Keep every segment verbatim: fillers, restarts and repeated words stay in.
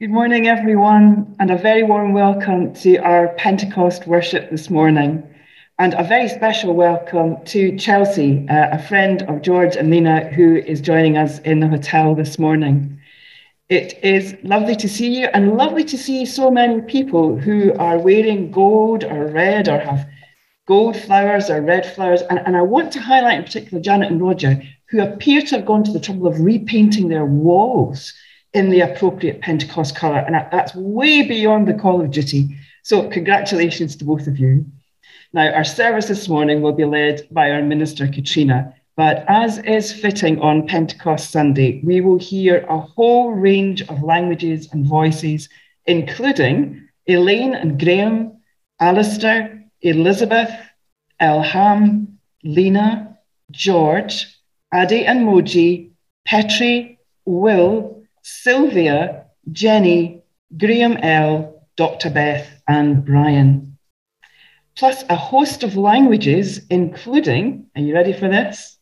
Good morning, everyone, and a very warm welcome to our Pentecost worship this morning, and a very special welcome to Chelsea, uh, a friend of George and Lena, who is joining us in the hotel this morning. It is lovely to see you, and lovely to see so many people who are wearing gold or red or have gold flowers or red flowers, and, and I want to highlight in particular Janet and Roger, who appear to have gone to the trouble of repainting their walls in the appropriate Pentecost colour, and that's way beyond the call of duty. So congratulations to both of you. Now, our service this morning will be led by our minister, Katrina, but as is fitting on Pentecost Sunday, we will hear a whole range of languages and voices, including Elaine and Graham, Alistair, Elizabeth, Elham, Lena, George, Adi and Moji, Petri, Will, Sylvia, Jenny, Graham L, Doctor Beth and Brian, plus a host of languages including, are you ready for this?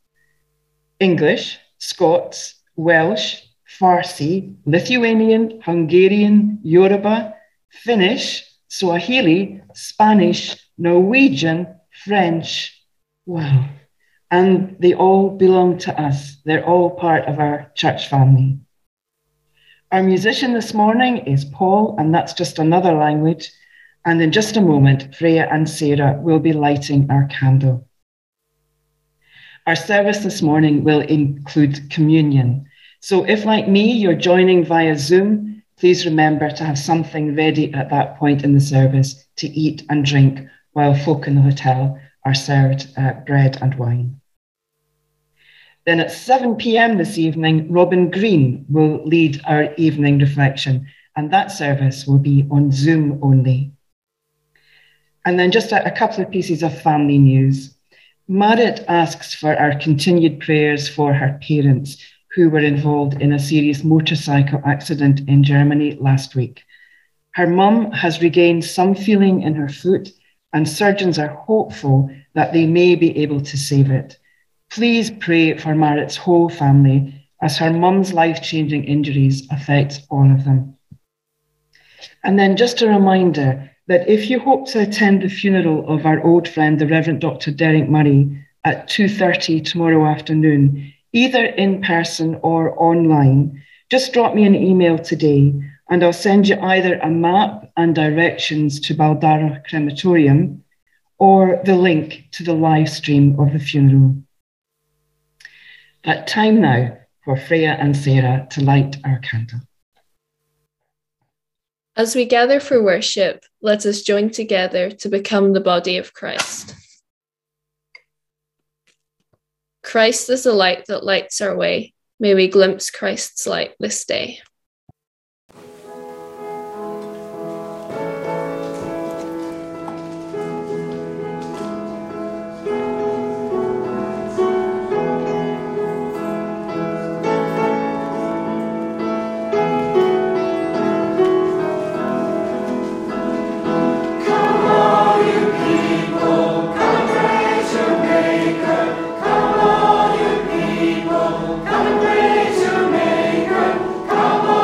English, Scots, Welsh, Farsi, Lithuanian, Hungarian, Yoruba, Finnish, Swahili, Spanish, Norwegian, French. Wow. And they all belong to us. They're all part of our church family. Our musician this morning is Paul, and that's just another language. And in just a moment, Freya and Sarah will be lighting our candle. Our service this morning will include communion. So if, like me, you're joining via Zoom, please remember to have something ready at that point in the service to eat and drink while folk in the hotel are served uh, bread and wine. Then at seven p m this evening, Robin Green will lead our evening reflection, and that service will be on Zoom only. And then just a, a couple of pieces of family news. Marit asks for our continued prayers for her parents, who were involved in a serious motorcycle accident in Germany last week. Her mum has regained some feeling in her foot, and surgeons are hopeful that they may be able to save it. Please pray for Marit's whole family as her mum's life-changing injuries affect all of them. And then just a reminder that if you hope to attend the funeral of our old friend, the Reverend Doctor Derek Murray at two thirty tomorrow afternoon, either in person or online, just drop me an email today and I'll send you either a map and directions to Baldara Crematorium or the link to the live stream of the funeral. But time now for Freya and Sarah to light our candle. As we gather for worship, let us join together to become the body of Christ. Christ is the light that lights our way. May we glimpse Christ's light this day. Come on.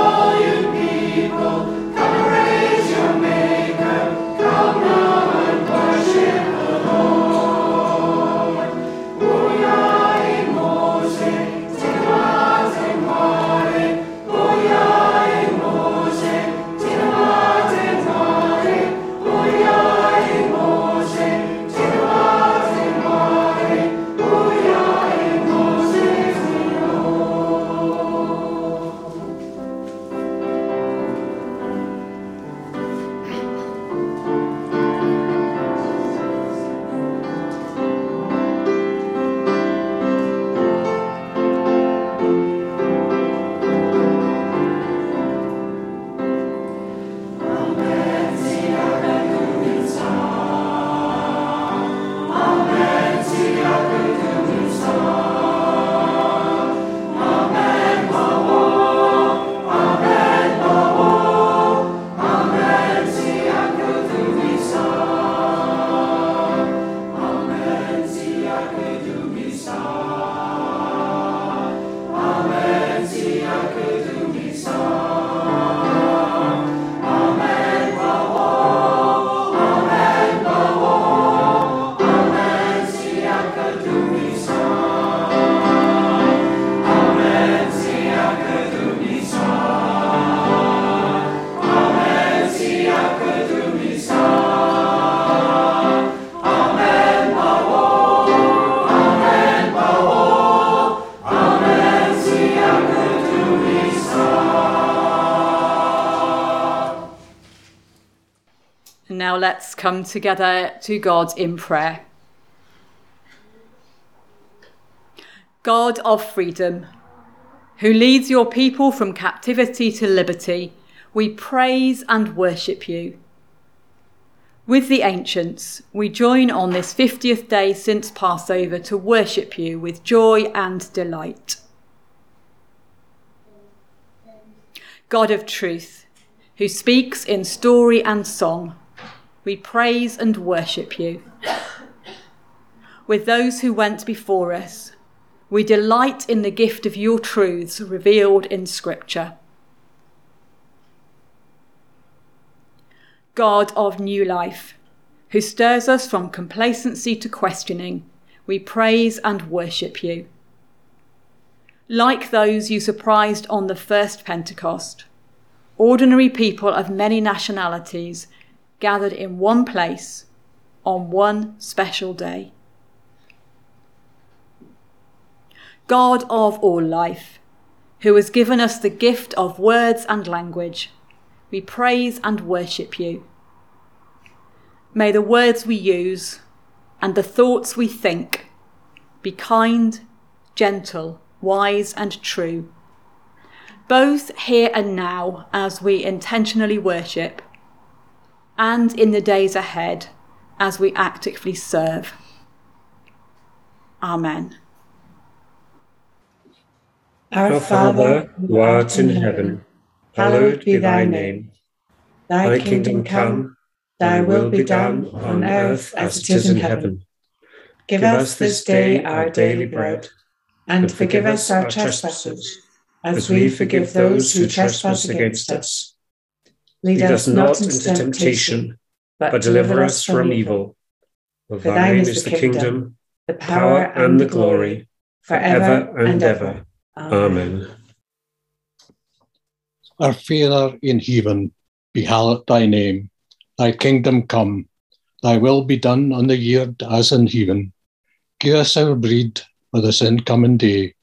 now let's come together to God in prayer. God of freedom, who leads your people from captivity to liberty, we praise and worship you. With the ancients, we join on this fiftieth day since Passover to worship you with joy and delight. God of truth, who speaks in story and song, we praise and worship you. With those who went before us, we delight in the gift of your truths revealed in Scripture. God of new life, who stirs us from complacency to questioning, we praise and worship you. Like those you surprised on the first Pentecost, ordinary people of many nationalities gathered in one place on one special day. God of all life, who has given us the gift of words and language, we praise and worship you. May the words we use and the thoughts we think be kind, gentle, wise and true, both here and now as we intentionally worship, and in the days ahead as we actively serve. Amen. Our Father, who art in heaven, hallowed be thy name. Thy kingdom come, thy will be done on earth as it is in heaven. Give us this day our daily bread, and forgive us our trespasses, as we forgive those who trespass against us. Lead us not into temptation, but deliver us from evil. For thine is the kingdom, the power and the glory, forever and ever. Amen. Our Father in heaven, be hallowed thy name. Thy kingdom come, thy will be done on the earth as in heaven. Give us our bread for this incoming day.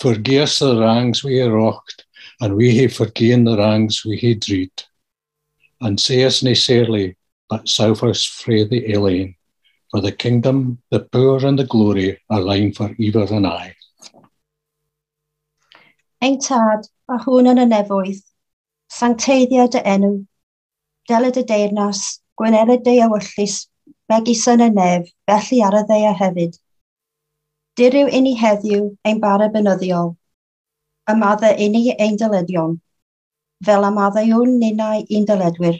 Forgive us the wrongs we have wrought, and we have forgiven the wrongs we have done. And say us nae sairly, but save us frae the alien. For the kingdom, the power, and the glory are thine for ever and aye. Ein tad a hwn yn y nefoedd, sancteiddiad y enw, deled y deyrnas, gwyneled ei ewyllus, megis yn y nef, felly ar y ddeia hefyd. Diryw i ni heddiw ein bara benyddiol, y madda i ni ein dyledion, fel y madda yw'n ninnau i'n dyledwyr.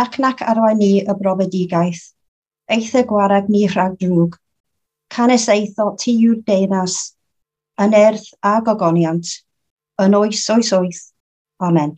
Ac nac arwain ni y brofedigaeth, eith y gwarag ni rhag drwg, canes eitho ti yw'r deyrnas, yn erth a gogoniant, yn oes oes oes. Amen. Amen.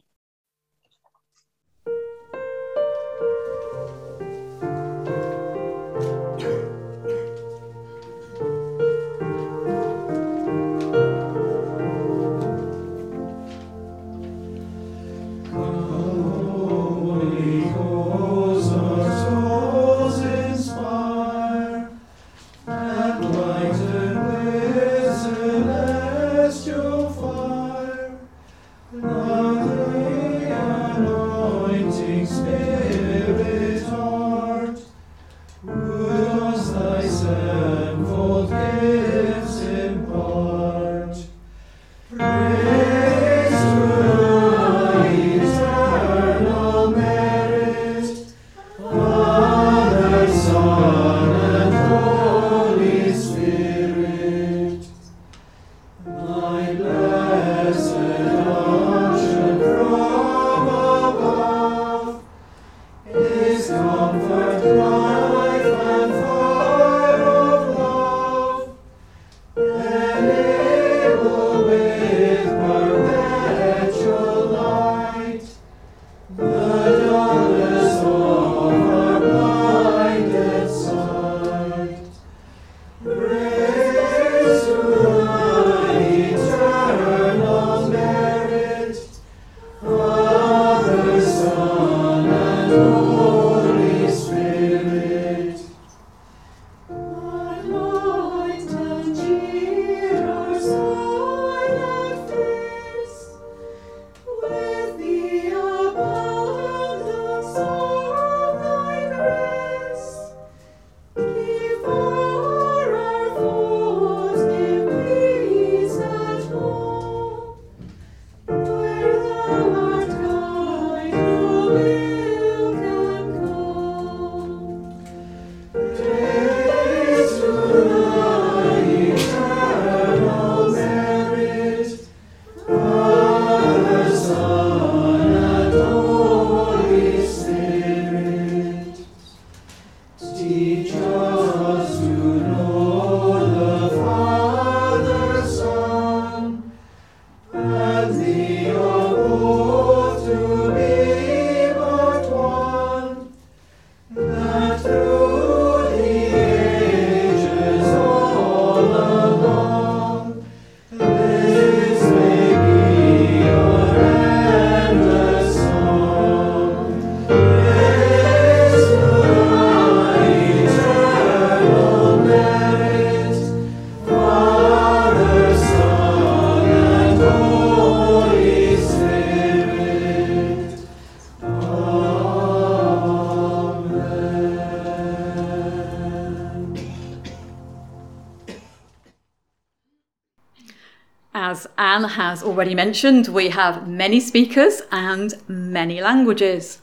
as Anne has already mentioned, we have many speakers and many languages.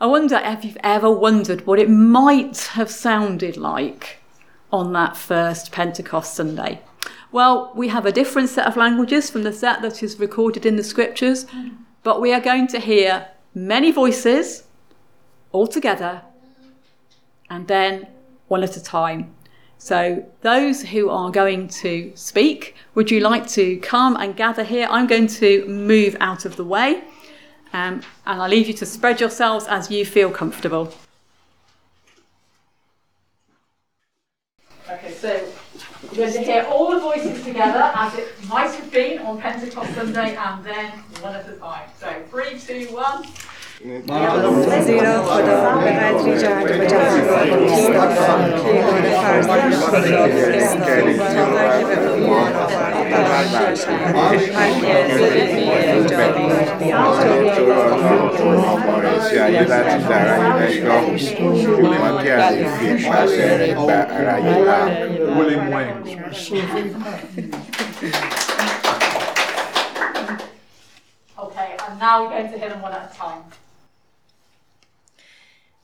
I wonder if you've ever wondered what it might have sounded like on that first Pentecost Sunday. Well, we have a different set of languages from the set that is recorded in the scriptures, but we are going to hear many voices all together and then one at a time. So those who are going to speak, would you like to come and gather here? I'm going to move out of the way, um, and I'll leave you to spread yourselves as you feel comfortable. Okay, so we're going to hear all the voices together as it might have been on Pentecost Sunday, and then one at a time. So three, two, one. Okay, and now we're going to hit them one at a time.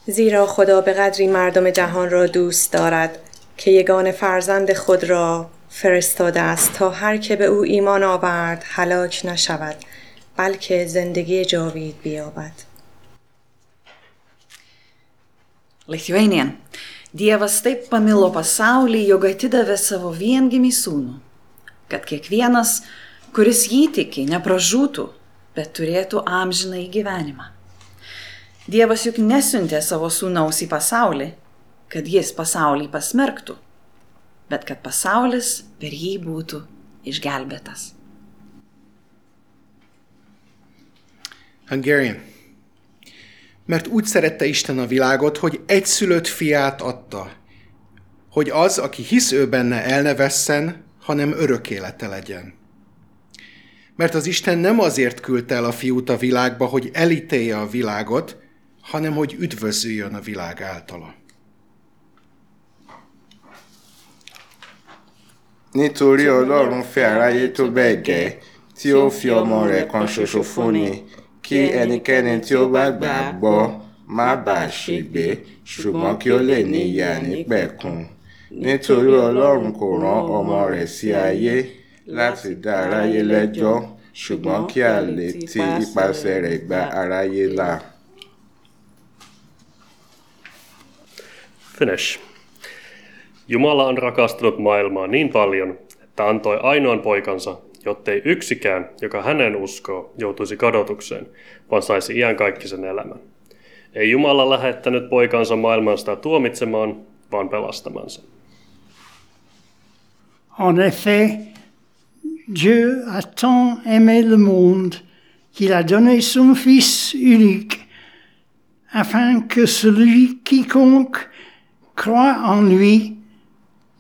زیرا خدا به قدری مردم جهان را دوست دارد که یگانه فرزند خود را فرستاده است تا هر که به او ایمان آورد هلاک نشود بلکه زندگی جاوید بیابد. Lithuanian. Dievas taip pamilo pasaulį, jog atidavė savo viengimį sūnų, kad kiekvienas, kuris jį tiki, nepražūtų, bet turėtų amžinąjį gyvenimą. Dievas juk nesiuntė savo sūnaus į pasaulį, kad jis pasaulį pasmerktų, bet kad pasaulis per jį būtų išgelbėtas. Hungarian. Mert úgy szerette Isten a világot, hogy egyszülött fiát adta, hogy az, aki hisz ő benne, el ne vesszen, hanem örök élete legyen. Mert az Isten nem azért küldte el a fiút a világba, hogy elítélje a világot, hanem hogy üdvözüljön a világ általa. Nítorí Ọlọ́run fẹ́ aráyé tó bẹ́ẹ̀ gẹ́, tí ó fi ọmọ rẹ̀ kan ṣoṣo fúnni, kí ẹnikẹ́ni tí ó bá gbàgbọ́ má bàa ṣègbé, ṣùgbọ́n kí ó lè ní ìyè nípẹ̀kun. Nítorí Ọlọ́run kò rán ọmọ rẹ̀ sí ayé láti dá aráyé lẹ́jọ́, ṣùgbọ́n kí a lè ti ipasẹ̀ rẹ̀ gba aráyé là. Finish. Jumala on rakastanut maailmaa niin paljon, että antoi ainoan poikansa, jottei yksikään, joka häneen uskoo, joutuisi kadotukseen, vaan saisi iankaikkisen elämän. Ei Jumala lähettänyt poikansa maailman sitä tuomitsemaan, vaan pelastamaan sen. En effet, Dieu a tant aimé le monde qu'il a donné son Fils unique, afin que celui quiconque croit en lui,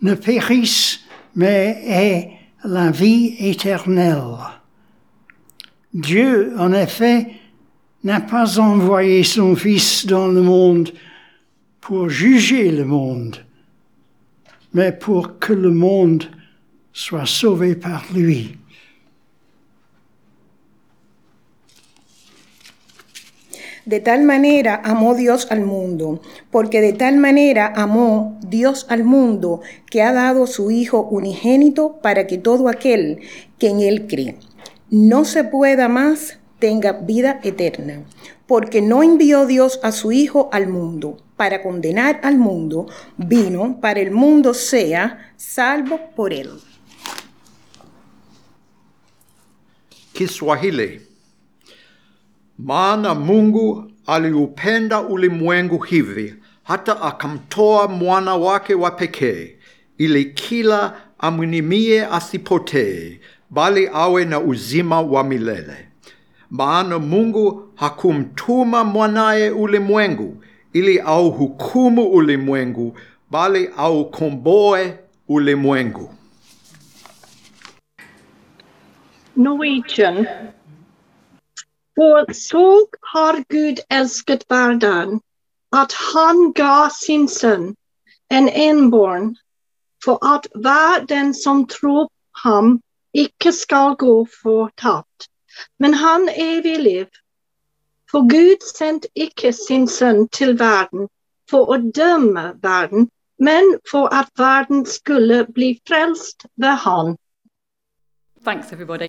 ne périsse, mais ait la vie éternelle. Dieu, en effet, n'a pas envoyé son Fils dans le monde pour juger le monde, mais pour que le monde soit sauvé par lui. De tal manera amó Dios al mundo, porque de tal manera amó Dios al mundo que ha dado su Hijo unigénito para que todo aquel que en él cree no se pueda más tenga vida eterna. Porque no envió Dios a su Hijo al mundo para condenar al mundo, vino para el mundo sea salvo por él. Kiswahili. Maana Mungu aliupenda ulimwengu hivi, hata akamtoa mwana wake wa pekee, ili kila amwinimie asipotee, bali awe na uzima wa milele. Maana Mungu hakumtuma mwanaye ulimwengu, ili auhukumu ulimwengu, bali aukomboe ulimwengu. Norwegian. For så har Gud älskat världen, att han gav sin son, en enbarn, för att var den som tror ham ikke skal gå fortapt, men han evig liv. For Gud sendte ikke sin sønn til verden for å dømme verden, men for at verden skulle bli frelst ved han. Thanks, everybody.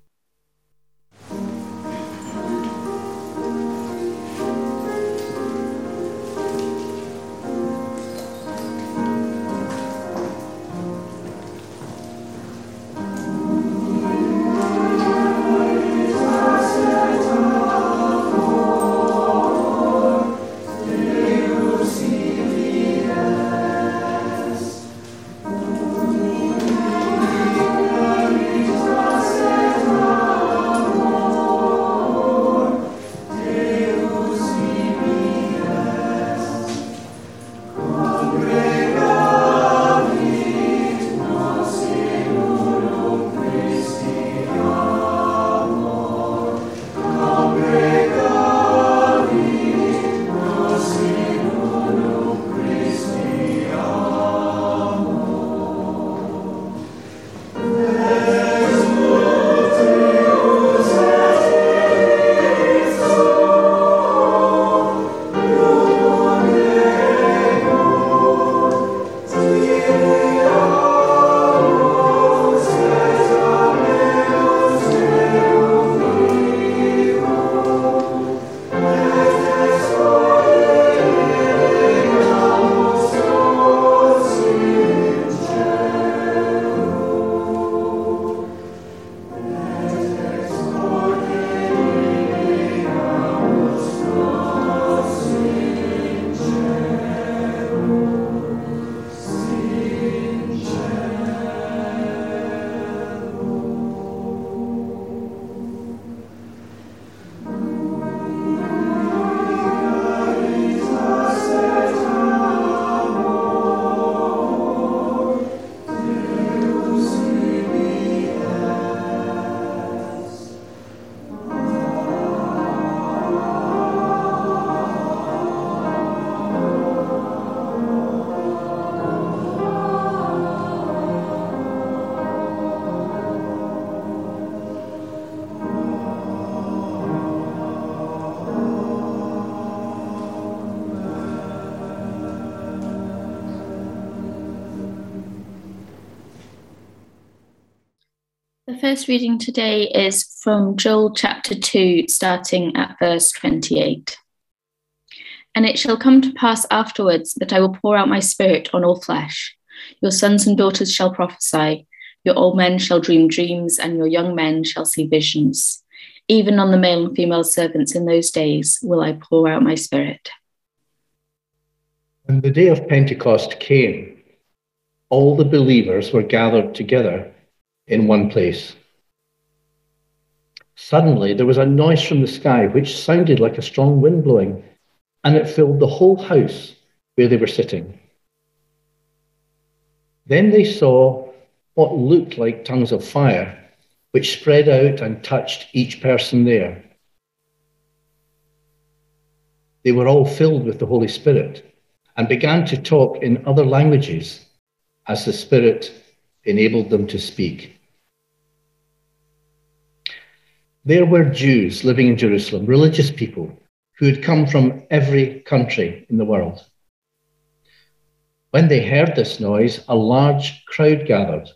First reading today is from Joel chapter two, starting at verse twenty-eight. And it shall come to pass afterwards that I will pour out my spirit on all flesh. Your sons and daughters shall prophesy, your old men shall dream dreams, and your young men shall see visions. Even on the male and female servants in those days will I pour out my spirit. When the day of Pentecost came, all the believers were gathered together in one place. Suddenly there was a noise from the sky which sounded like a strong wind blowing, and it filled the whole house where they were sitting. Then they saw what looked like tongues of fire, which spread out and touched each person there. They were all filled with the Holy Spirit and began to talk in other languages as the Spirit enabled them to speak. There were Jews living in Jerusalem, religious people who had come from every country in the world. When they heard this noise, a large crowd gathered.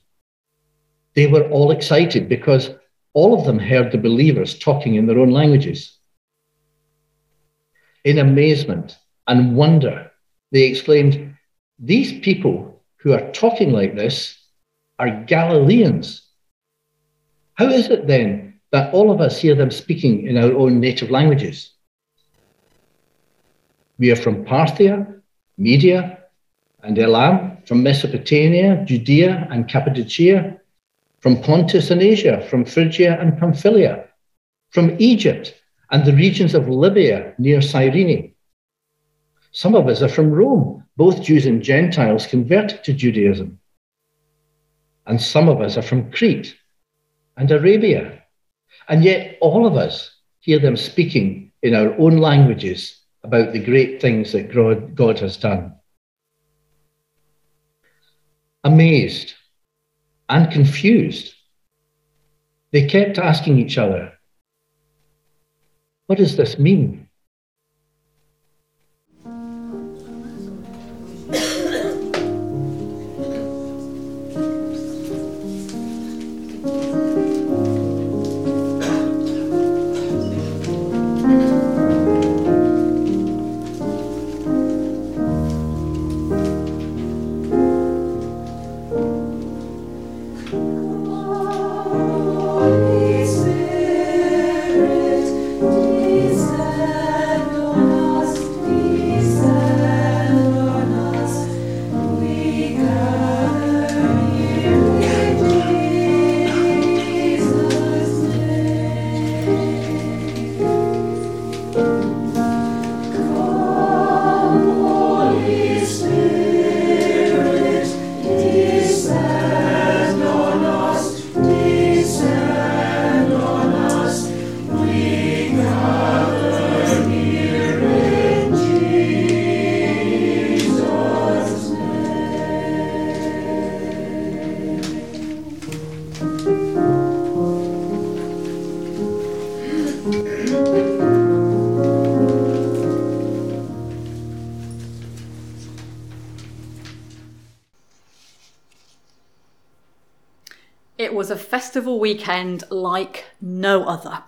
They were all excited because all of them heard the believers talking in their own languages. In amazement and wonder, they exclaimed, "These people who are talking like this are Galileans. How is it then that all of us hear them speaking in our own native languages? We are from Parthia, Media, and Elham, from Mesopotamia, Judea, and Cappadocia, from Pontus and Asia, from Phrygia and Pamphylia, from Egypt and the regions of Libya near Cyrene. Some of us are from Rome, both Jews and Gentiles converted to Judaism. And some of us are from Crete and Arabia. And yet all of us hear them speaking in our own languages about the great things that God has done." Amazed and confused, They kept asking each other, what does this mean? It was a festival weekend like no other.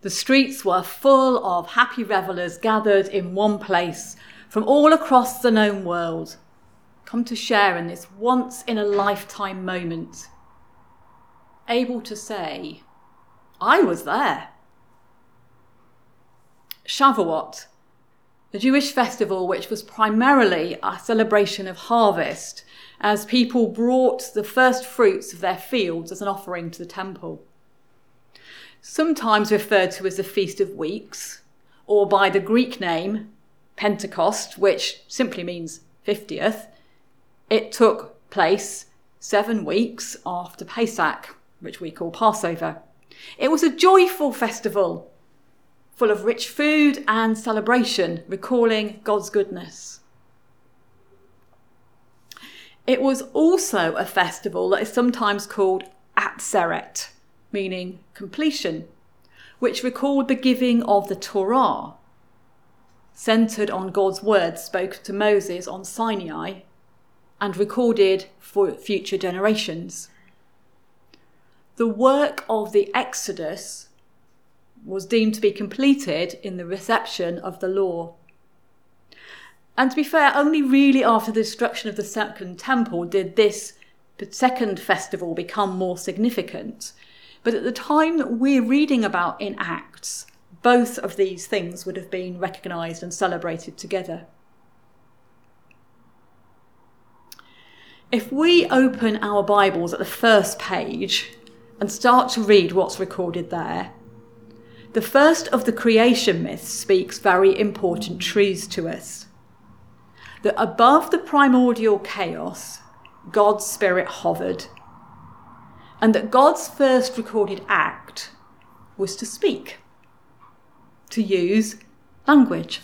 The streets were full of happy revellers gathered in one place from all across the known world, come to share in this once-in-a-lifetime moment, able to say, I was there. Shavuot, the Jewish festival which was primarily a celebration of harvest, as people brought the first fruits of their fields as an offering to the temple. Sometimes referred to as the Feast of Weeks, or by the Greek name Pentecost, which simply means fiftieth, it took place seven weeks after Pesach, which we call Passover. It was a joyful festival, full of rich food and celebration, recalling God's goodness. It was also a festival that is sometimes called Atzeret, meaning completion, which recalled the giving of the Torah, centred on God's word spoken to Moses on Sinai and recorded for future generations. The work of the Exodus was deemed to be completed in the reception of the law. And to be fair, only really after the destruction of the Second Temple did this second festival become more significant. But at the time that we're reading about in Acts, both of these things would have been recognised and celebrated together. If we open our Bibles at the first page and start to read what's recorded there, the first of the creation myths speaks very important truths to us. That above the primordial chaos, God's spirit hovered, and that God's first recorded act was to speak, to use language.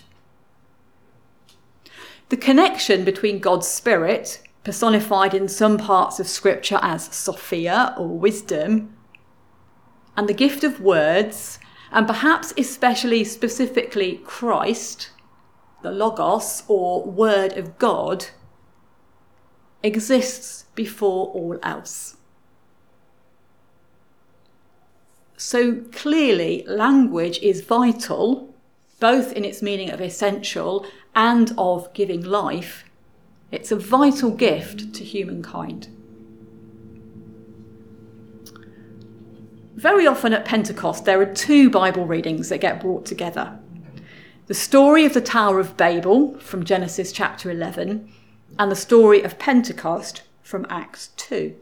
The connection between God's spirit, personified in some parts of scripture as Sophia or wisdom, and the gift of words, and perhaps especially specifically Christ, the Logos, or Word of God, exists before all else. So clearly, language is vital, both in its meaning of essential and of giving life. It's a vital gift to humankind. Very often at Pentecost, there are two Bible readings that get brought together. The story of the Tower of Babel from Genesis chapter eleven and the story of Pentecost from Acts two.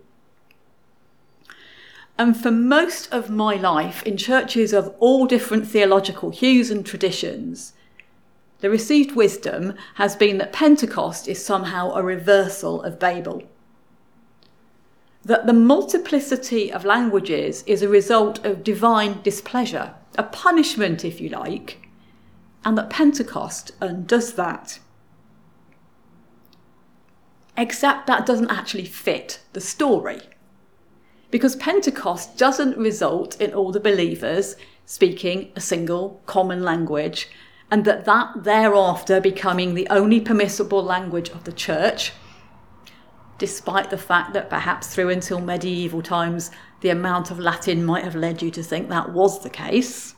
And for most of my life, in churches of all different theological hues and traditions, the received wisdom has been that Pentecost is somehow a reversal of Babel. That the multiplicity of languages is a result of divine displeasure, a punishment, if you like, and that Pentecost undoes that. Except that doesn't actually fit the story. because Pentecost doesn't result in all the believers speaking a single common language, and that that thereafter becoming the only permissible language of the church, despite the fact that perhaps through until medieval times, the amount of Latin might have led you to think that was the case.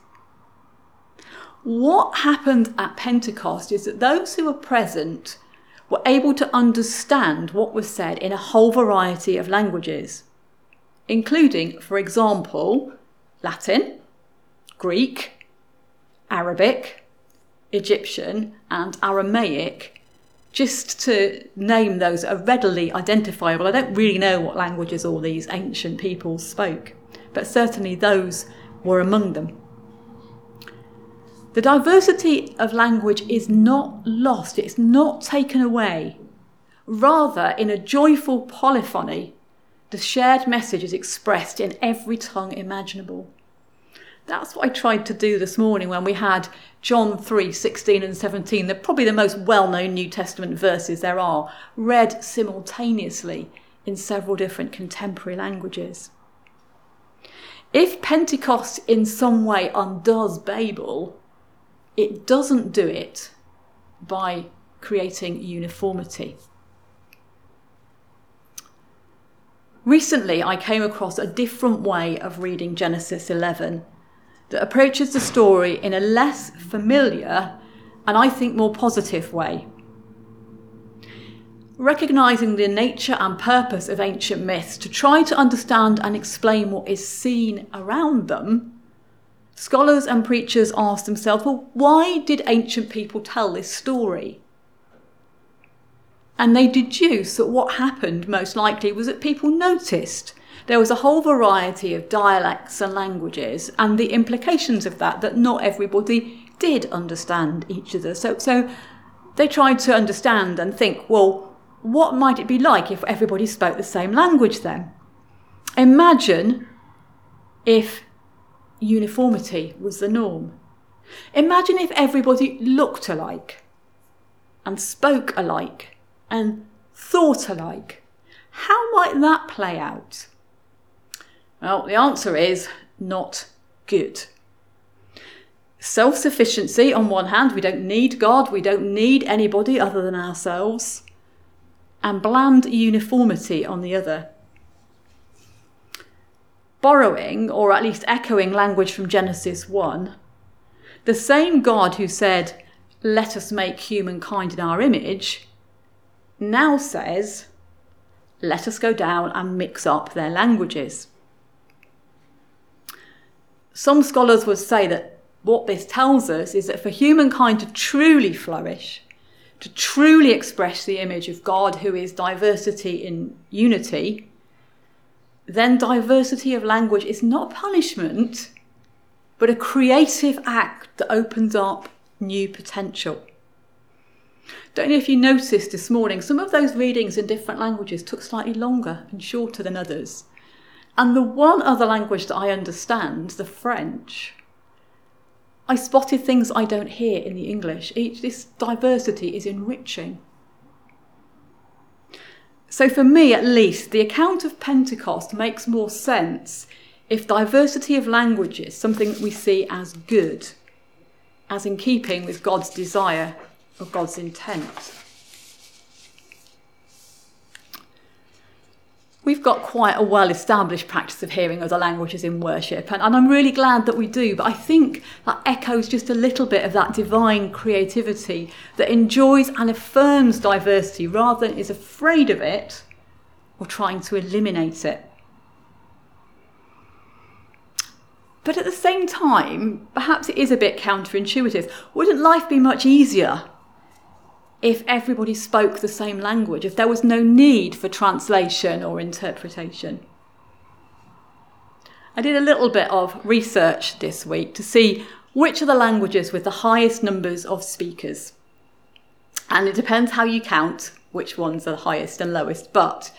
What happened at Pentecost is that those who were present were able to understand what was said in a whole variety of languages, including, for example, Latin, Greek, Arabic, Egyptian, and Aramaic, just to name those that are readily identifiable. I don't really know what languages all these ancient people spoke, but certainly those were among them. The diversity of language is not lost, it's not taken away. Rather, in a joyful polyphony, the shared message is expressed in every tongue imaginable. That's what I tried to do this morning when we had John three, sixteen and seventeen, they're probably the most well-known New Testament verses there are, read simultaneously in several different contemporary languages. If Pentecost in some way undoes Babel, it doesn't do it by creating uniformity. Recently, I came across a different way of reading Genesis eleven that approaches the story in a less familiar and I think more positive way. Recognising the nature and purpose of ancient myths to try to understand and explain what is seen around them, scholars and preachers ask themselves, well, why did ancient people tell this story? And they deduce that what happened most likely was that people noticed there was a whole variety of dialects and languages, and the implications of that, that not everybody did understand each other. So, so they tried to understand and think, well, what might it be like if everybody spoke the same language then? Imagine if uniformity was the norm. Imagine if everybody looked alike and spoke alike and thought alike. How might that play out? Well, the answer is not good. Self-sufficiency on one hand, we don't need God, we don't need anybody other than ourselves, and bland uniformity on the other. Borrowing, or at least echoing language from Genesis one, the same God who said, let us make humankind in our image, now says, let us go down and mix up their languages. Some scholars would say that what this tells us is that for humankind to truly flourish, to truly express the image of God, who is diversity in unity, then diversity of language is not a punishment, but a creative act that opens up new potential. Don't know if you noticed this morning, some of those readings in different languages took slightly longer and shorter than others. And the one other language that I understand, the French, I spotted things I don't hear in the English. Each, this diversity is enriching. So for me, at least, the account of Pentecost makes more sense if diversity of language is something that we see as good, as in keeping with God's desire or God's intent. We've got quite a well-established practice of hearing other languages in worship, and, and I'm really glad that we do, but I think that echoes just a little bit of that divine creativity that enjoys and affirms diversity rather than is afraid of it or trying to eliminate it. But at the same time, perhaps it is a bit counterintuitive. Wouldn't life be much easier if everybody spoke the same language, if there was no need for translation or interpretation? I did a little bit of research this week to see which are the languages with the highest numbers of speakers. And it depends how you count which ones are the highest and lowest, but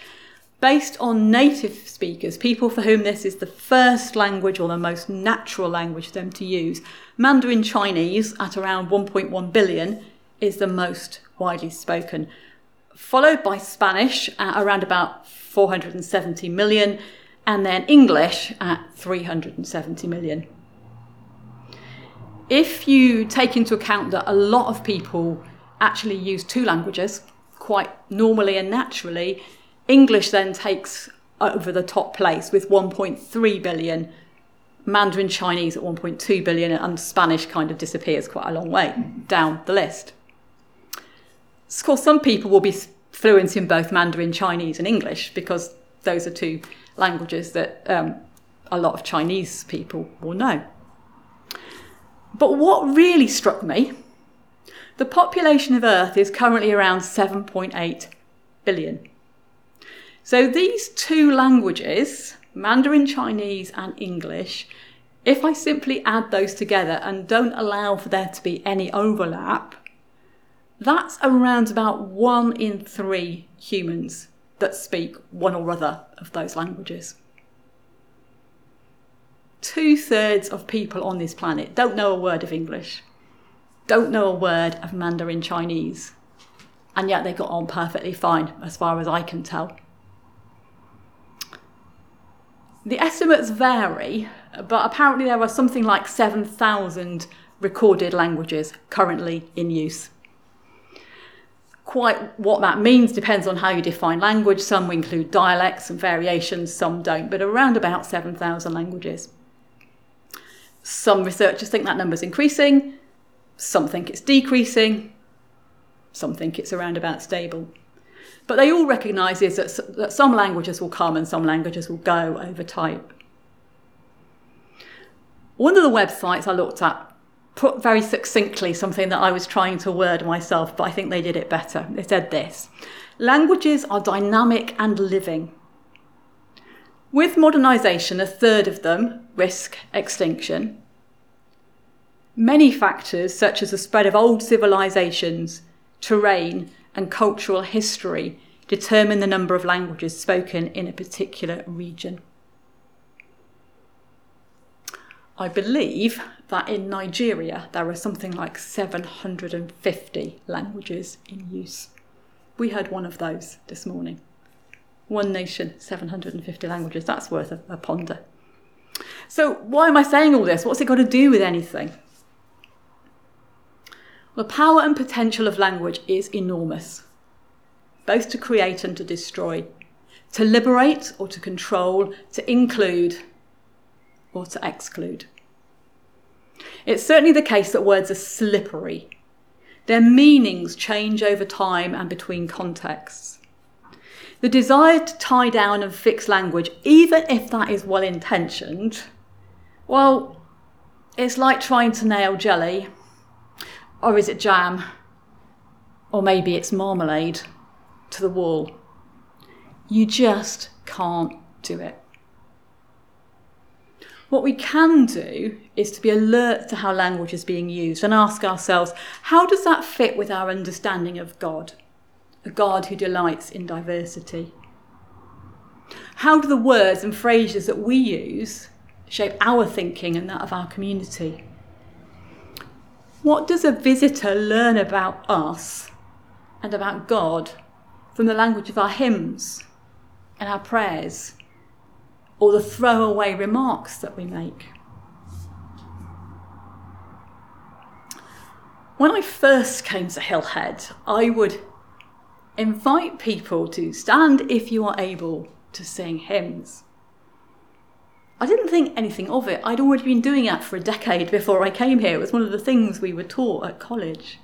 based on native speakers, people for whom this is the first language or the most natural language for them to use, Mandarin Chinese at around one point one billion is the most widely spoken, followed by Spanish at around about four hundred seventy million, and then English at three hundred seventy million. If you take into account that a lot of people actually use two languages quite normally and naturally, English then takes over the top place with one point three billion, Mandarin Chinese at one point two billion, and Spanish kind of disappears quite a long way down the list. Of course, some people will be fluent in both Mandarin Chinese and English because those are two languages that um, a lot of Chinese people will know. But what really struck me, the population of Earth is currently around seven point eight billion. So these two languages, Mandarin Chinese and English, if I simply add those together and don't allow for there to be any overlap, that's around about one in three humans that speak one or other of those languages. Two-thirds of people on this planet don't know a word of English, don't know a word of Mandarin Chinese, and yet they got on perfectly fine, as far as I can tell. The estimates vary, but apparently there are something like seven thousand recorded languages currently in use. Quite what that means depends on how you define language. Some include dialects and variations, some don't, but around about seven thousand languages. Some researchers think that number's increasing, some think it's decreasing, some think it's around about stable. But they all recognise is that, that some languages will come and some languages will go over time. One of the websites I looked at put very succinctly something that I was trying to word myself, but I think they did it better. They said this: languages are dynamic and living. With modernisation, a third of them risk extinction. Many factors, such as the spread of old civilisations, terrain and cultural history, determine the number of languages spoken in a particular region. I believe that in Nigeria there are something like seven hundred fifty languages in use. We heard one of those this morning. One nation, seven hundred fifty languages. That's worth a, a ponder. So why am I saying all this? What's it got to do with anything? The power and potential of language is enormous, both to create and to destroy, to liberate or to control, to include or to exclude. It's certainly the case that words are slippery. Their meanings change over time and between contexts. The desire to tie down and fix language, even if that is well-intentioned, well, it's like trying to nail jelly, or is it jam, or maybe it's marmalade, to the wall. You just can't do it. What we can do is to be alert to how language is being used and ask ourselves, how does that fit with our understanding of God, a God who delights in diversity? How do the words and phrases that we use shape our thinking and that of our community? What does a visitor learn about us and about God from the language of our hymns and our prayers, or the throwaway remarks that we make? When I first came to Hillhead, I would invite people to stand if you are able to sing hymns. I didn't think anything of it. I'd already been doing that for a decade before I came here. It was one of the things we were taught at college.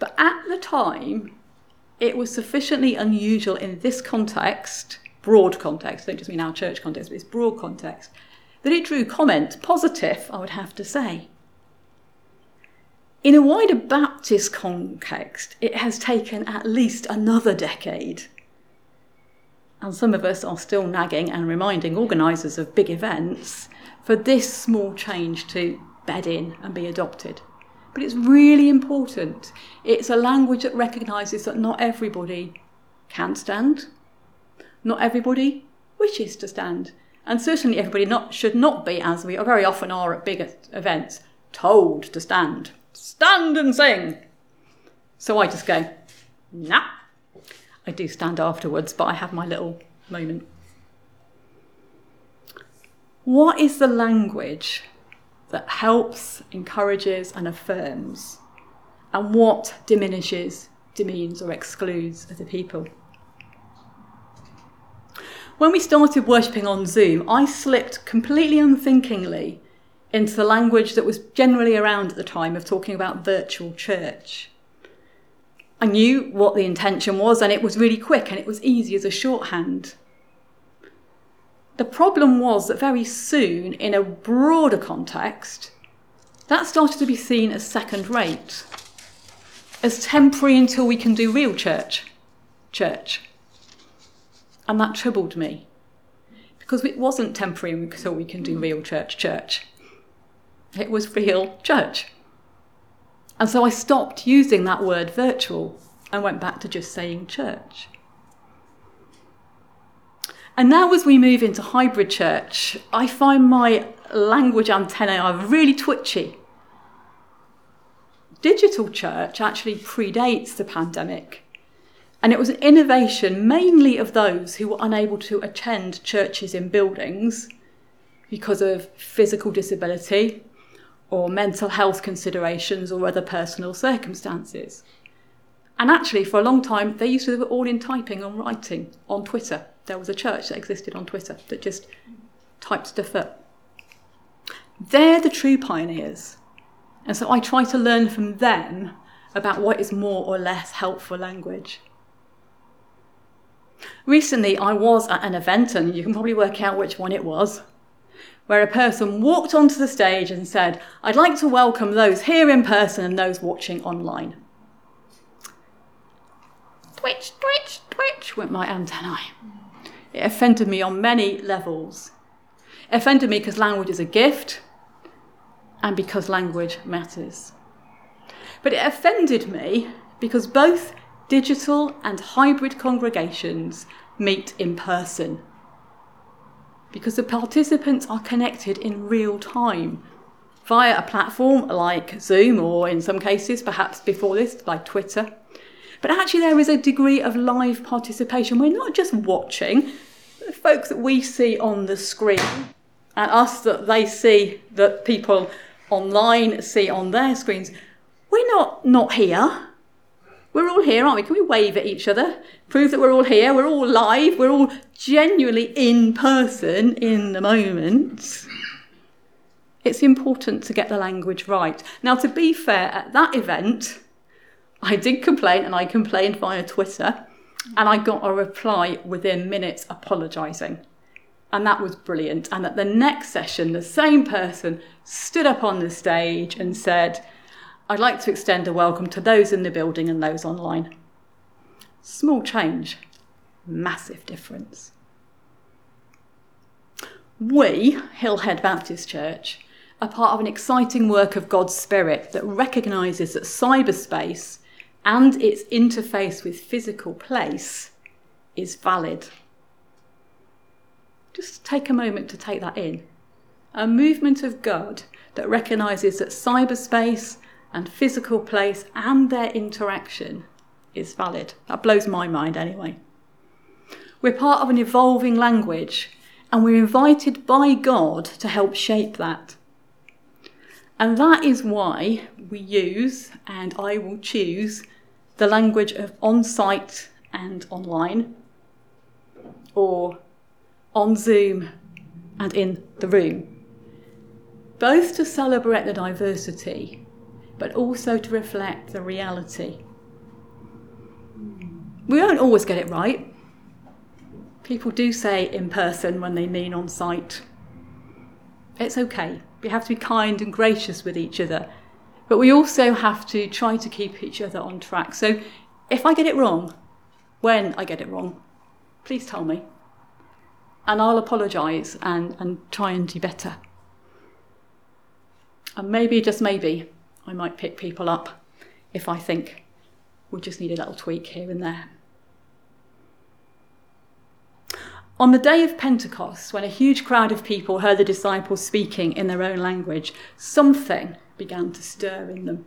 But at the time, it was sufficiently unusual in this context, broad context, I don't just mean our church context, but it's broad context, that it drew comment, positive, I would have to say. In a wider Baptist context, it has taken at least another decade. And some of us are still nagging and reminding organisers of big events for this small change to bed in and be adopted. But it's really important. It's a language that recognises that not everybody can stand, not everybody wishes to stand, and certainly everybody not, should not be, as we very often are at big events, told to stand. Stand and sing! So I just go, nah. I do stand afterwards, but I have my little moment. What is the language that helps, encourages and affirms? And what diminishes, demeans or excludes other people? When we started worshipping on Zoom, I slipped completely unthinkingly into the language that was generally around at the time of talking about virtual church. I knew what the intention was, and it was really quick and it was easy as a shorthand. The problem was that very soon, in a broader context, that started to be seen as second-rate, as temporary until we can do real church, church. And that troubled me, because it wasn't temporary until we can do real church, church. It was real church. And so I stopped using that word virtual and went back to just saying church. And now as we move into hybrid church, I find my language antennae are really twitchy. Digital church actually predates the pandemic, and it was an innovation mainly of those who were unable to attend churches in buildings because of physical disability or mental health considerations or other personal circumstances. And actually, for a long time, they used to do it all in typing and writing on Twitter. There was a church that existed on Twitter that just typed stuff up. They're the true pioneers. And so I try to learn from them about what is more or less helpful language. Recently, I was at an event, and you can probably work out which one it was, where a person walked onto the stage and said, "I'd like to welcome those here in person and those watching online." Twitch, twitch, twitch went my antennae. It offended me on many levels. It offended me because language is a gift and because language matters. But it offended me because both digital and hybrid congregations meet in person, because the participants are connected in real time via a platform like Zoom, or in some cases, perhaps before this, like Twitter. But actually there is a degree of live participation. We're not just watching the folks that we see on the screen and us that they see, that people online see on their screens. We're not not here. We're all here, aren't we? Can we wave at each other? Prove that we're all here, we're all live, we're all genuinely in person in the moment. It's important to get the language right. Now, to be fair, at that event, I did complain, and I complained via Twitter, and I got a reply within minutes apologising. And that was brilliant. And at the next session, the same person stood up on the stage and said, "I'd like to extend a welcome to those in the building and those online." Small change, massive difference. We, Hillhead Baptist Church, are part of an exciting work of God's Spirit that recognises that cyberspace and its interface with physical place is valid. Just take a moment to take that in. A movement of God that recognises that cyberspace and physical place and their interaction is valid. That blows my mind anyway. We're part of an evolving language, and we're invited by God to help shape that. And that is why we use, and I will choose, the language of on-site and online, or on Zoom and in the room, both to celebrate the diversity but also to reflect the reality. We don't always get it right. People do say in person when they mean on site. It's okay. We have to be kind and gracious with each other, but we also have to try to keep each other on track. So if I get it wrong, when I get it wrong, please tell me, and I'll apologise and, and try and do better. And maybe, just maybe, I might pick people up if I think we just need a little tweak here and there. On the day of Pentecost, when a huge crowd of people heard the disciples speaking in their own language, something began to stir in them.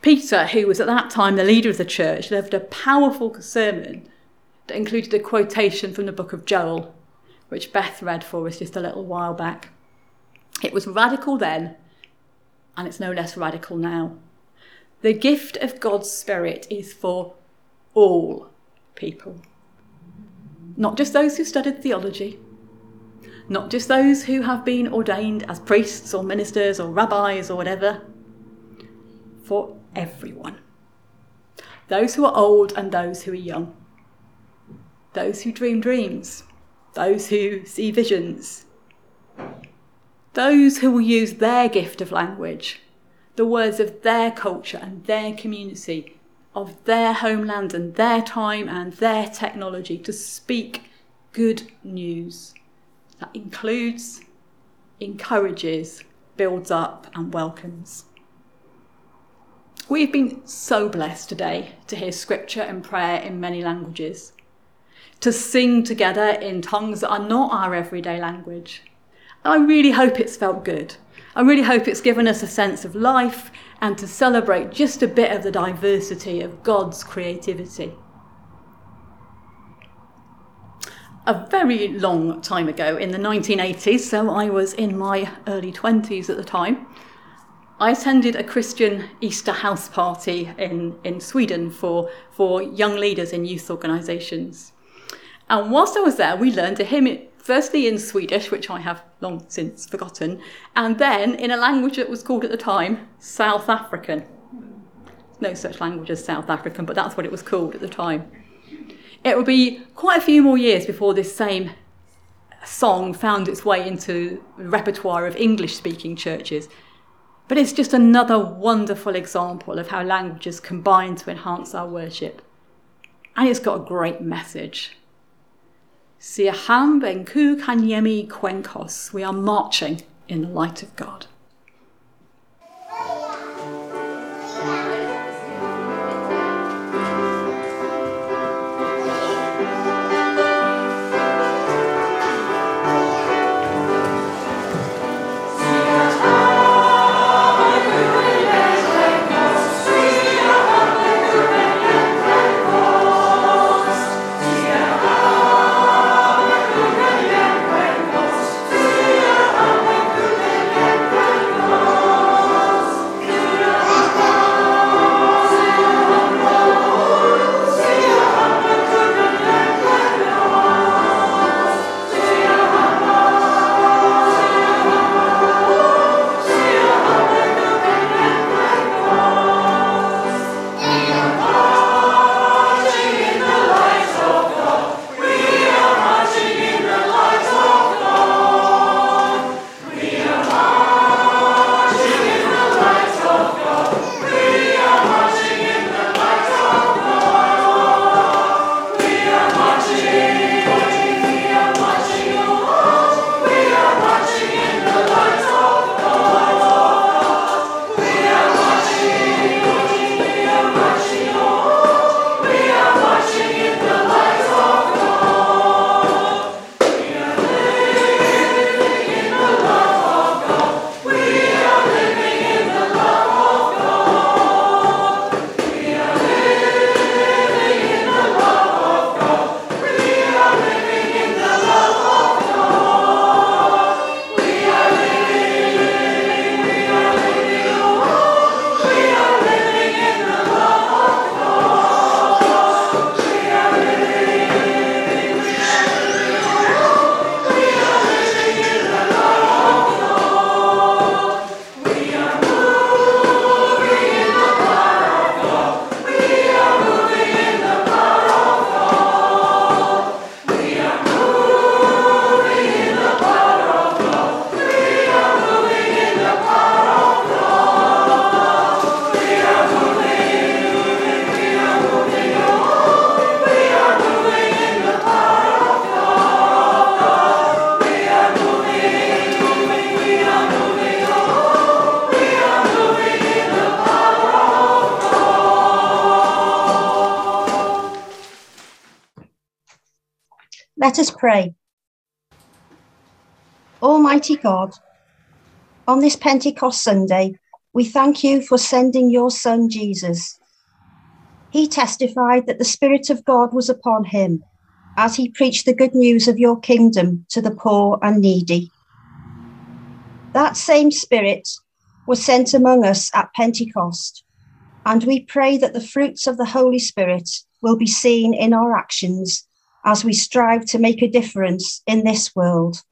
Peter, who was at that time the leader of the church, delivered a powerful sermon that included a quotation from the book of Joel, which Beth read for us just a little while back. It was radical then, and it's no less radical now. The gift of God's Spirit is for all people. Not just those who studied theology, not just those who have been ordained as priests or ministers or rabbis or whatever, for everyone. Those who are old and those who are young. Those who dream dreams. Those who see visions. Those who will use their gift of language, the words of their culture and their community, of their homeland and their time and their technology to speak good news. That includes, encourages, builds up and welcomes. We've been so blessed today to hear scripture and prayer in many languages, to sing together in tongues that are not our everyday language. I really hope it's felt good. I really hope it's given us a sense of life and to celebrate just a bit of the diversity of God's creativity. A very long time ago, in the nineteen eighties, so I was in my early twenties at the time, I attended a Christian Easter house party in, in Sweden for, for young leaders in youth organisations. And whilst I was there, we learned a hymn, firstly in Swedish, which I have long since forgotten, and then in a language that was called at the time South African. No such language as South African, but that's what it was called at the time. It would be quite a few more years before this same song found its way into the repertoire of English-speaking churches. But it's just another wonderful example of how languages combine to enhance our worship. And it's got a great message. Siaham benku kanyemi kwenkos. We are marching in the light of God. Let us pray. Almighty God, on this Pentecost Sunday, we thank you for sending your Son, Jesus. He testified that the Spirit of God was upon him as he preached the good news of your kingdom to the poor and needy. That same Spirit was sent among us at Pentecost, and we pray that the fruits of the Holy Spirit will be seen in our actions as we strive to make a difference in this world.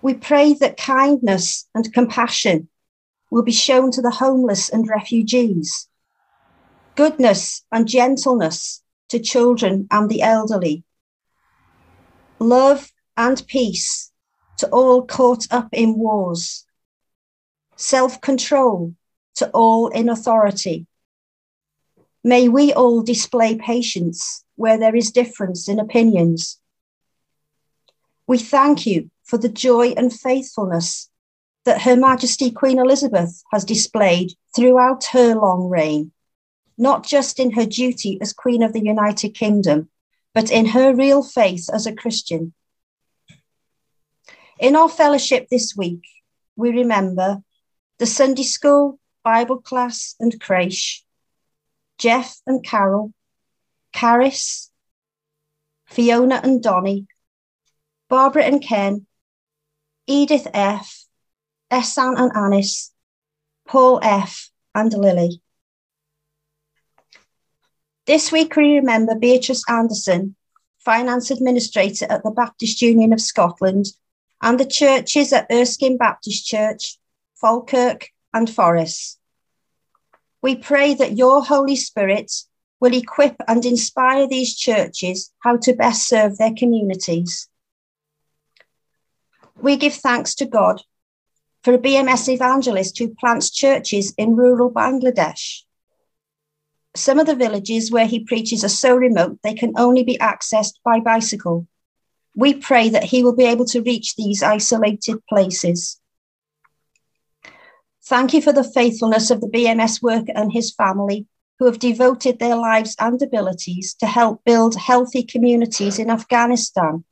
We pray that kindness and compassion will be shown to the homeless and refugees, goodness and gentleness to children and the elderly, love and peace to all caught up in wars, self-control to all in authority. May we all display patience where there is difference in opinions. We thank you for the joy and faithfulness that Her Majesty Queen Elizabeth has displayed throughout her long reign, not just in her duty as Queen of the United Kingdom, but in her real faith as a Christian. In our fellowship this week, we remember the Sunday school, Bible class and crèche, Jeff and Carol, Caris, Fiona and Donnie, Barbara and Ken, Edith F, Essan and Anis, Paul F and Lily. This week we remember Beatrice Anderson, Finance Administrator at the Baptist Union of Scotland and the churches at Erskine Baptist Church, Falkirk and Forres. We pray that your Holy Spirit will equip and inspire these churches how to best serve their communities. We give thanks to God for a B M S evangelist who plants churches in rural Bangladesh. Some of the villages where he preaches are so remote they can only be accessed by bicycle. We pray that he will be able to reach these isolated places. Thank you for the faithfulness of the B M S worker and his family, who have devoted their lives and abilities to help build healthy communities in Afghanistan.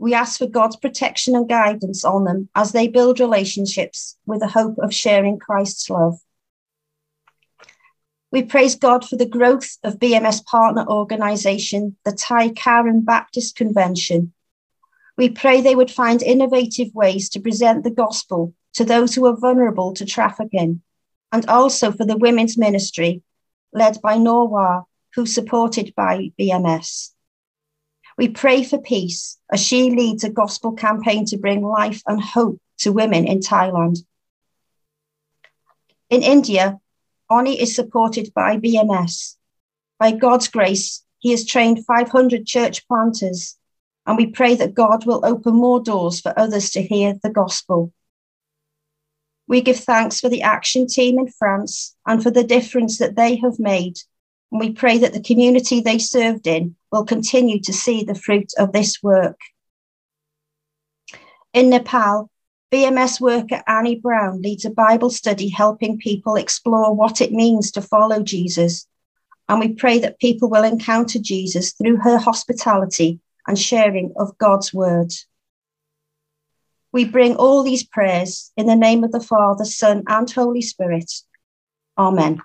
We ask for God's protection and guidance on them as they build relationships with the hope of sharing Christ's love. We praise God for the growth of B M S partner organisation, the Thai Karen Baptist Convention. We pray they would find innovative ways to present the gospel to those who are vulnerable to trafficking, and also for the women's ministry led by Norwa, who's supported by B M S. We pray for peace as she leads a gospel campaign to bring life and hope to women in Thailand. In India, Oni is supported by B M S. By God's grace, he has trained five hundred church planters, and we pray that God will open more doors for others to hear the gospel. We give thanks for the action team in France and for the difference that they have made. And we pray that the community they served in will continue to see the fruit of this work. In Nepal, B M S worker Annie Brown leads a Bible study helping people explore what it means to follow Jesus. And we pray that people will encounter Jesus through her hospitality and sharing of God's word. We bring all these prayers in the name of the Father, Son, and Holy Spirit. Amen.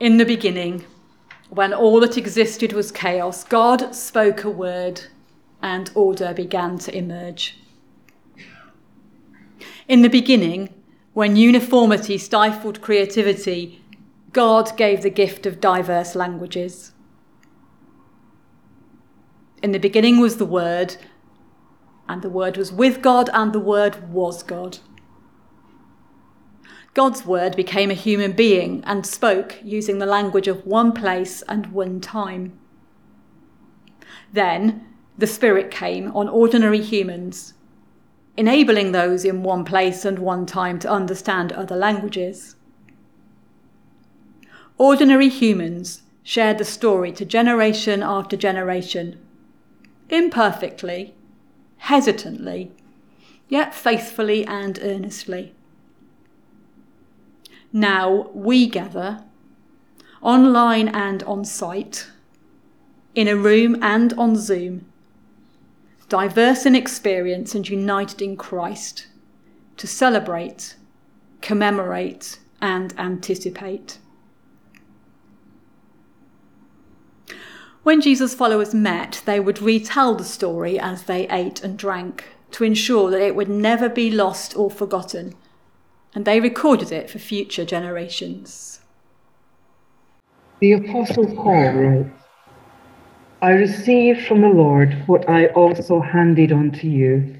In the beginning, when all that existed was chaos, God spoke a word and order began to emerge. In the beginning, when uniformity stifled creativity, God gave the gift of diverse languages. In the beginning was the Word, and the Word was with God, and the Word was God. God's Word became a human being and spoke using the language of one place and one time. Then the Spirit came on ordinary humans, enabling those in one place and one time to understand other languages. Ordinary humans shared the story to generation after generation, imperfectly, hesitantly, yet faithfully and earnestly. Now we gather, online and on site, in a room and on Zoom, diverse in experience and united in Christ, to celebrate, commemorate, and anticipate. When Jesus' followers met, they would retell the story as they ate and drank to ensure that it would never be lost or forgotten, and they recorded it for future generations. The Apostle Paul wrote, "I received from the Lord what I also handed on to you,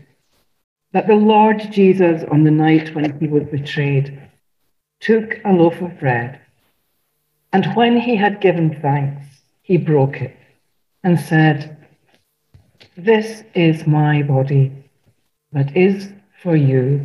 that the Lord Jesus, on the night when he was betrayed, took a loaf of bread, and when he had given thanks, he broke it and said, 'This is my body that is for you.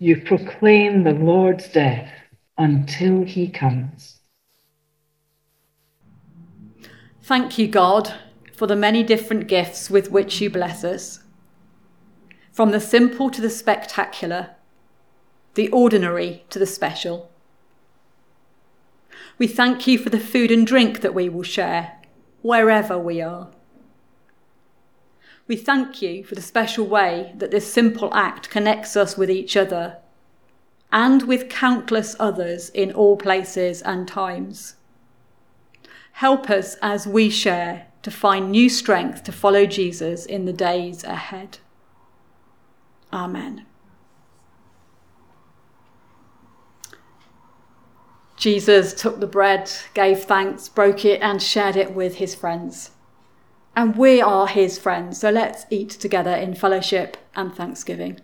you proclaim the Lord's death until he comes.'" Thank you, God, for the many different gifts with which you bless us. From the simple to the spectacular, the ordinary to the special. We thank you for the food and drink that we will share, wherever we are. We thank you for the special way that this simple act connects us with each other and with countless others in all places and times. Help us as we share to find new strength to follow Jesus in the days ahead. Amen. Jesus took the bread, gave thanks, broke it, and shared it with his friends. And we are his friends, so let's eat together in fellowship and thanksgiving.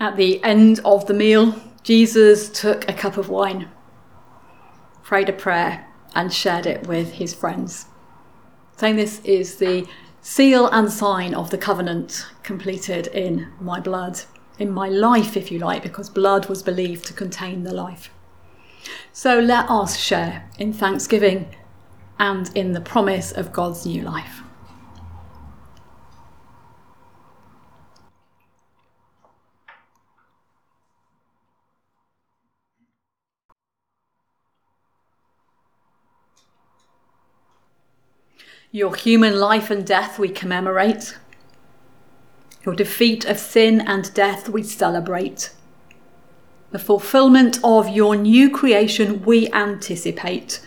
At the end of the meal, Jesus took a cup of wine, prayed a prayer, and shared it with his friends, saying, "This is the seal and sign of the covenant completed in my blood," in my life, if you like, because blood was believed to contain the life. So let us share in thanksgiving and in the promise of God's new life. Your human life and death we commemorate. Your defeat of sin and death we celebrate. The fulfillment of your new creation we anticipate.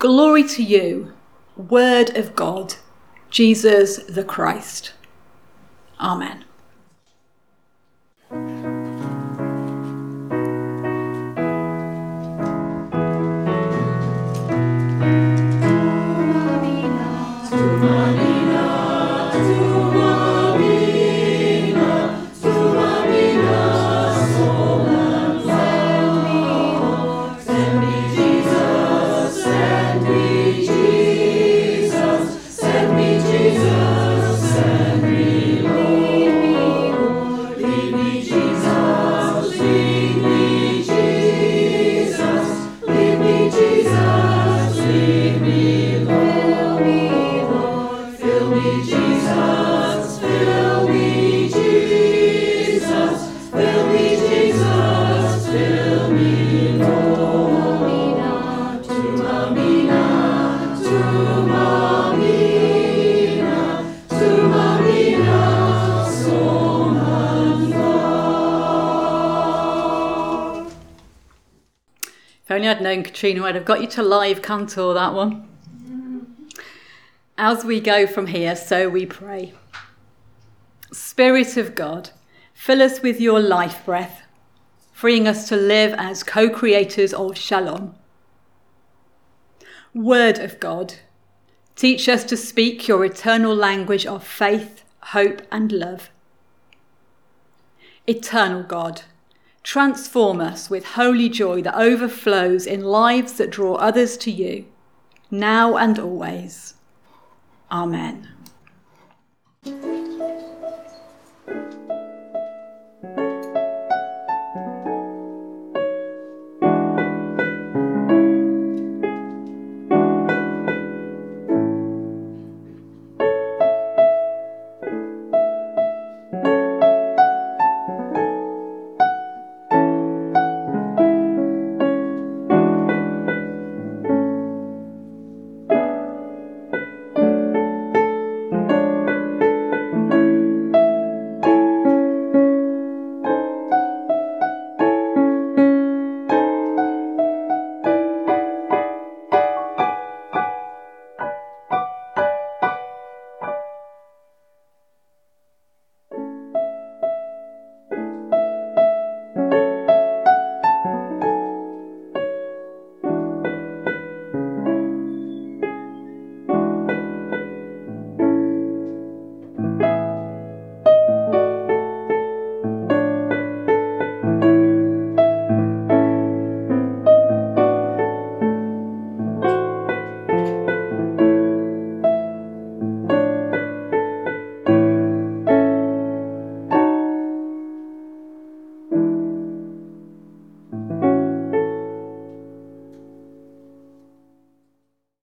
Glory to you, Word of God, Jesus the Christ. Amen. Thank you. only I'd known Katrina, I'd have got you to live cantor that one. As we go from here, so we pray. Spirit of God, fill us with your life breath, freeing us to live as co-creators of Shalom. Word of God, teach us to speak your eternal language of faith, hope, and love. Eternal God, transform us with holy joy that overflows in lives that draw others to you, now and always. Amen.